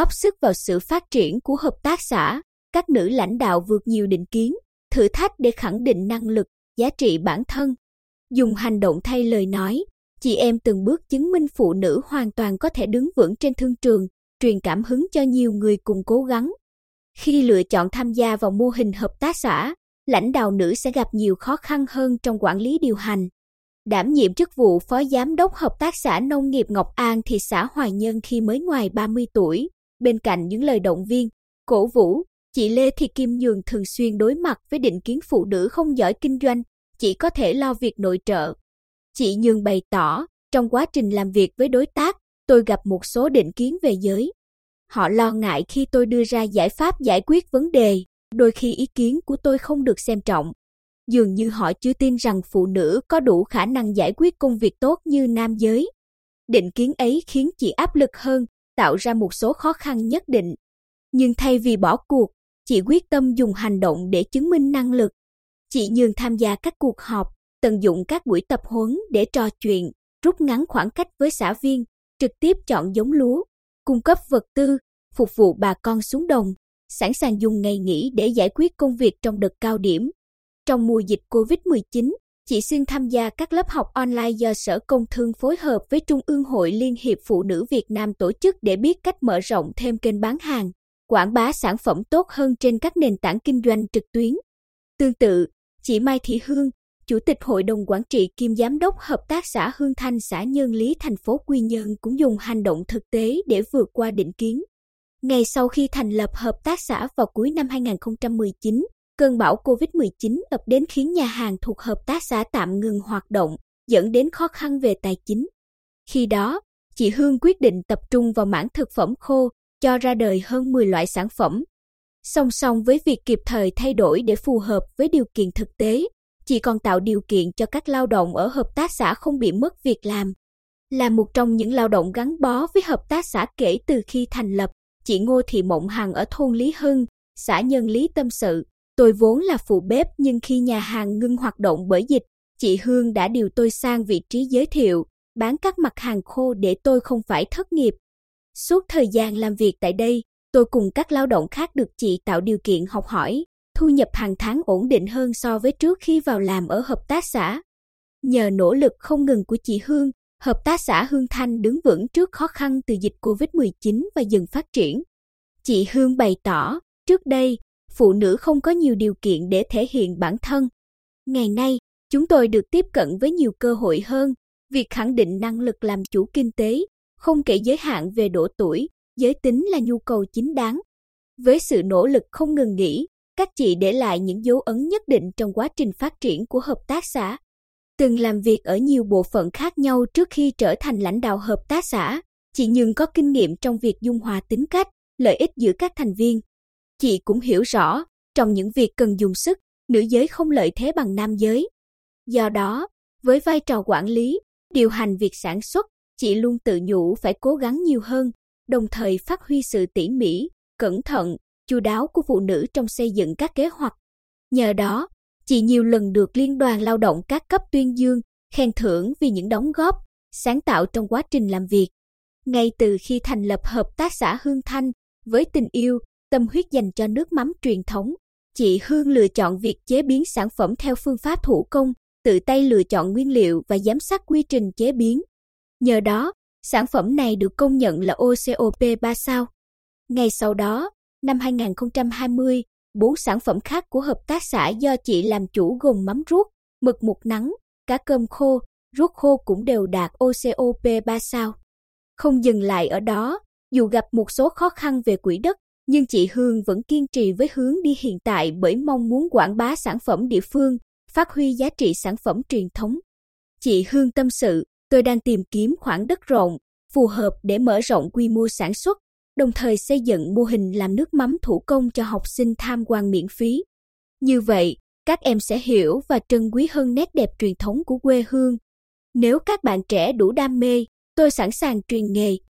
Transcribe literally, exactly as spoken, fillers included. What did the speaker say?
góp sức vào sự phát triển của hợp tác xã, các nữ lãnh đạo vượt nhiều định kiến, thử thách để khẳng định năng lực, giá trị bản thân. Dùng hành động thay lời nói, chị em từng bước chứng minh phụ nữ hoàn toàn có thể đứng vững trên thương trường, truyền cảm hứng cho nhiều người cùng cố gắng. Khi lựa chọn tham gia vào mô hình hợp tác xã, lãnh đạo nữ sẽ gặp nhiều khó khăn hơn trong quản lý điều hành. Đảm nhiệm chức vụ phó giám đốc hợp tác xã nông nghiệp Ngọc An thị xã Hoài Nhân khi mới ngoài ba mươi tuổi, bên cạnh những lời động viên, cổ vũ, chị Lê Thị Kim Dương thường xuyên đối mặt với định kiến phụ nữ không giỏi kinh doanh, chỉ có thể lo việc nội trợ. Chị Dương bày tỏ, trong quá trình làm việc với đối tác, tôi gặp một số định kiến về giới. Họ lo ngại khi tôi đưa ra giải pháp giải quyết vấn đề, đôi khi ý kiến của tôi không được xem trọng. Dường như họ chưa tin rằng phụ nữ có đủ khả năng giải quyết công việc tốt như nam giới. Định kiến ấy khiến chị áp lực hơn, tạo ra một số khó khăn nhất định. Nhưng thay vì bỏ cuộc, chị quyết tâm dùng hành động để chứng minh năng lực. Chị Nhường tham gia các cuộc họp, tận dụng các buổi tập huấn để trò chuyện, rút ngắn khoảng cách với xã viên, trực tiếp chọn giống lúa, cung cấp vật tư, phục vụ bà con xuống đồng, sẵn sàng dùng ngày nghỉ để giải quyết công việc trong đợt cao điểm. Trong mùa dịch cô vít mười chín, chị xin tham gia các lớp học online do Sở Công Thương phối hợp với Trung ương Hội Liên Hiệp Phụ Nữ Việt Nam tổ chức để biết cách mở rộng thêm kênh bán hàng, quảng bá sản phẩm tốt hơn trên các nền tảng kinh doanh trực tuyến. Tương tự, chị Mai Thị Hương, Chủ tịch Hội đồng Quản trị kiêm Giám đốc Hợp tác xã Hương Thanh xã Nhân Lý thành phố Quy Nhơn cũng dùng hành động thực tế để vượt qua định kiến. Ngay sau khi thành lập hợp tác xã vào cuối năm hai không một chín, cơn bão cô vít mười chín ập đến khiến nhà hàng thuộc hợp tác xã tạm ngừng hoạt động, dẫn đến khó khăn về tài chính. Khi đó, chị Hương quyết định tập trung vào mảng thực phẩm khô, cho ra đời hơn mười loại sản phẩm. Song song với việc kịp thời thay đổi để phù hợp với điều kiện thực tế, chị còn tạo điều kiện cho các lao động ở hợp tác xã không bị mất việc làm. Là một trong những lao động gắn bó với hợp tác xã kể từ khi thành lập, chị Ngô Thị Mộng Hằng ở thôn Lý Hưng, xã Nhân Lý tâm sự, tôi vốn là phụ bếp nhưng khi nhà hàng ngưng hoạt động bởi dịch, chị Hương đã điều tôi sang vị trí giới thiệu, bán các mặt hàng khô để tôi không phải thất nghiệp. Suốt thời gian làm việc tại đây, tôi cùng các lao động khác được chị tạo điều kiện học hỏi, thu nhập hàng tháng ổn định hơn so với trước khi vào làm ở hợp tác xã. Nhờ nỗ lực không ngừng của chị Hương, hợp tác xã Hương Thanh đứng vững trước khó khăn từ dịch cô vít mười chín và dần phát triển. Chị Hương bày tỏ, trước đây, phụ nữ không có nhiều điều kiện để thể hiện bản thân. Ngày nay, chúng tôi được tiếp cận với nhiều cơ hội hơn, việc khẳng định năng lực làm chủ kinh tế, không kể giới hạn về độ tuổi, giới tính là nhu cầu chính đáng. Với sự nỗ lực không ngừng nghỉ, các chị để lại những dấu ấn nhất định trong quá trình phát triển của hợp tác xã. Từng làm việc ở nhiều bộ phận khác nhau trước khi trở thành lãnh đạo hợp tác xã, chị Nhưng có kinh nghiệm trong việc dung hòa tính cách, lợi ích giữa các thành viên. Chị cũng hiểu rõ, trong những việc cần dùng sức, nữ giới không lợi thế bằng nam giới. Do đó, với vai trò quản lý, điều hành việc sản xuất, chị luôn tự nhủ phải cố gắng nhiều hơn, đồng thời phát huy sự tỉ mỉ, cẩn thận, chu đáo của phụ nữ trong xây dựng các kế hoạch. Nhờ đó, chị nhiều lần được Liên đoàn Lao động các cấp tuyên dương, khen thưởng vì những đóng góp, sáng tạo trong quá trình làm việc. Ngay từ khi thành lập hợp tác xã Hương Thanh, với tình yêu, tâm huyết dành cho nước mắm truyền thống, chị Hương lựa chọn việc chế biến sản phẩm theo phương pháp thủ công, tự tay lựa chọn nguyên liệu và giám sát quy trình chế biến. Nhờ đó, sản phẩm này được công nhận là ô cốp ba sao. Ngay sau đó, năm hai không hai không, bốn sản phẩm khác của hợp tác xã do chị làm chủ gồm mắm ruốc, mực một nắng, cá cơm khô, ruốc khô cũng đều đạt ô cốp ba sao. Không dừng lại ở đó, dù gặp một số khó khăn về quỹ đất, nhưng chị Hương vẫn kiên trì với hướng đi hiện tại bởi mong muốn quảng bá sản phẩm địa phương, phát huy giá trị sản phẩm truyền thống. Chị Hương tâm sự, tôi đang tìm kiếm khoảng đất rộng, phù hợp để mở rộng quy mô sản xuất, đồng thời xây dựng mô hình làm nước mắm thủ công cho học sinh tham quan miễn phí. Như vậy, các em sẽ hiểu và trân quý hơn nét đẹp truyền thống của quê hương. Nếu các bạn trẻ đủ đam mê, tôi sẵn sàng truyền nghề,